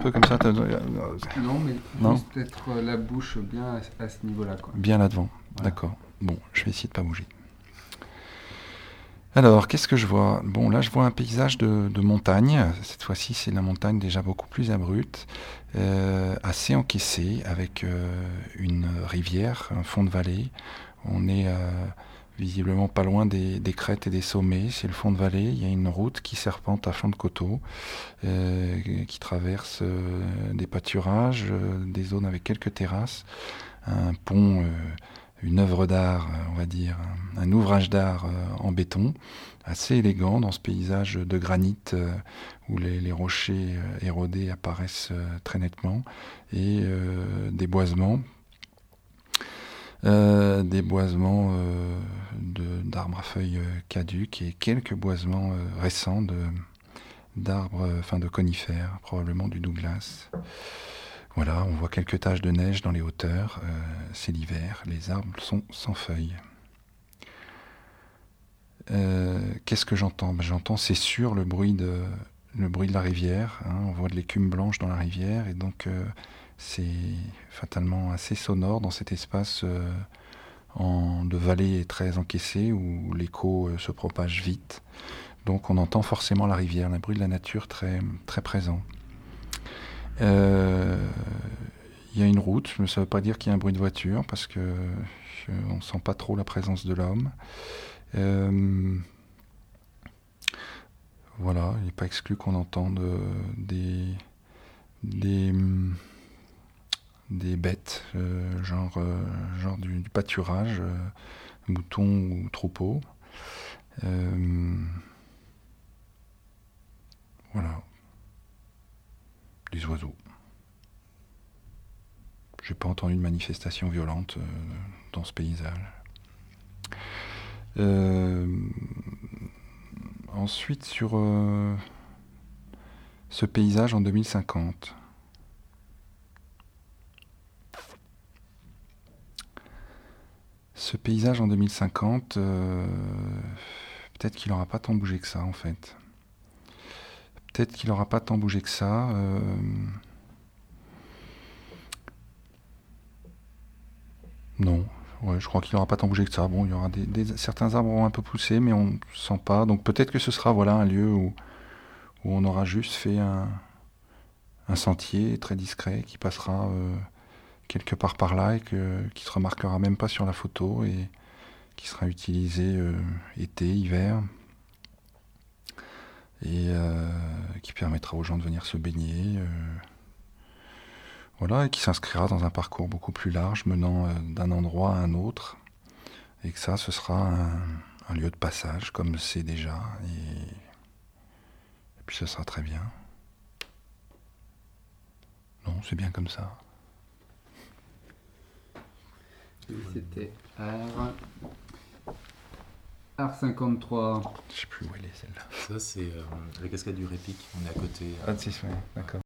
peu comme ça. Non, mais peut-être la bouche bien à ce niveau-là. Quoi. Bien là-devant, voilà. D'accord. Bon, je vais essayer de ne pas bouger. Alors, qu'est-ce que je vois ? Bon, là, je vois un paysage de montagne. Cette fois-ci, c'est la montagne déjà beaucoup plus abrupte, assez encaissée, avec une rivière, un fond de vallée. On est visiblement pas loin des crêtes et des sommets. C'est le fond de vallée. Il y a une route qui serpente à flanc de coteau, qui traverse des pâturages, des zones avec quelques terrasses, un pont... une œuvre d'art, on va dire, un ouvrage d'art en béton, assez élégant dans ce paysage de granit où les rochers érodés apparaissent très nettement, et des boisements d'arbres à feuilles caduques et quelques boisements récents de conifères, probablement du Douglas. Voilà, on voit quelques taches de neige dans les hauteurs, c'est l'hiver, les arbres sont sans feuilles. Qu'est-ce que j'entends ? J'entends, c'est sûr, le bruit de la rivière, hein, on voit de l'écume blanche dans la rivière, et donc c'est fatalement assez sonore dans cet espace de vallée très encaissée où l'écho se propage vite. Donc on entend forcément la rivière, le bruit de la nature très, très présent. Il y a une route, mais ça ne veut pas dire qu'il y a un bruit de voiture, parce qu'on ne sent pas trop la présence de l'homme. Voilà, il n'est pas exclu qu'on entende des bêtes, genre du pâturage, moutons ou troupeaux. Voilà. Des oiseaux. J'ai pas entendu de manifestation violente dans ce paysage. Ensuite, sur ce paysage en 2050. Ce paysage en 2050, peut-être qu'il n'aura pas tant bougé que ça, en fait. Peut-être qu'il n'aura pas tant bougé que ça. Non, ouais, je crois qu'il n'aura pas tant bougé que ça. Bon, il y aura certains arbres ont un peu poussé, mais on ne sent pas. Donc peut-être que ce sera un lieu où on aura juste fait un sentier très discret qui passera quelque part par là et qui ne se remarquera même pas sur la photo et qui sera utilisé été, hiver. Et qui permettra aux gens de venir se baigner, voilà, et qui s'inscrira dans un parcours beaucoup plus large, menant d'un endroit à un autre, et que ça, ce sera un lieu de passage, comme c'est déjà, et puis ce sera très bien. Non, c'est bien comme ça. Et c'était R53. Je sais plus où elle est, celle-là. Ça, c'est la cascade du Répic. On est à côté. Ah, c'est ça, d'accord.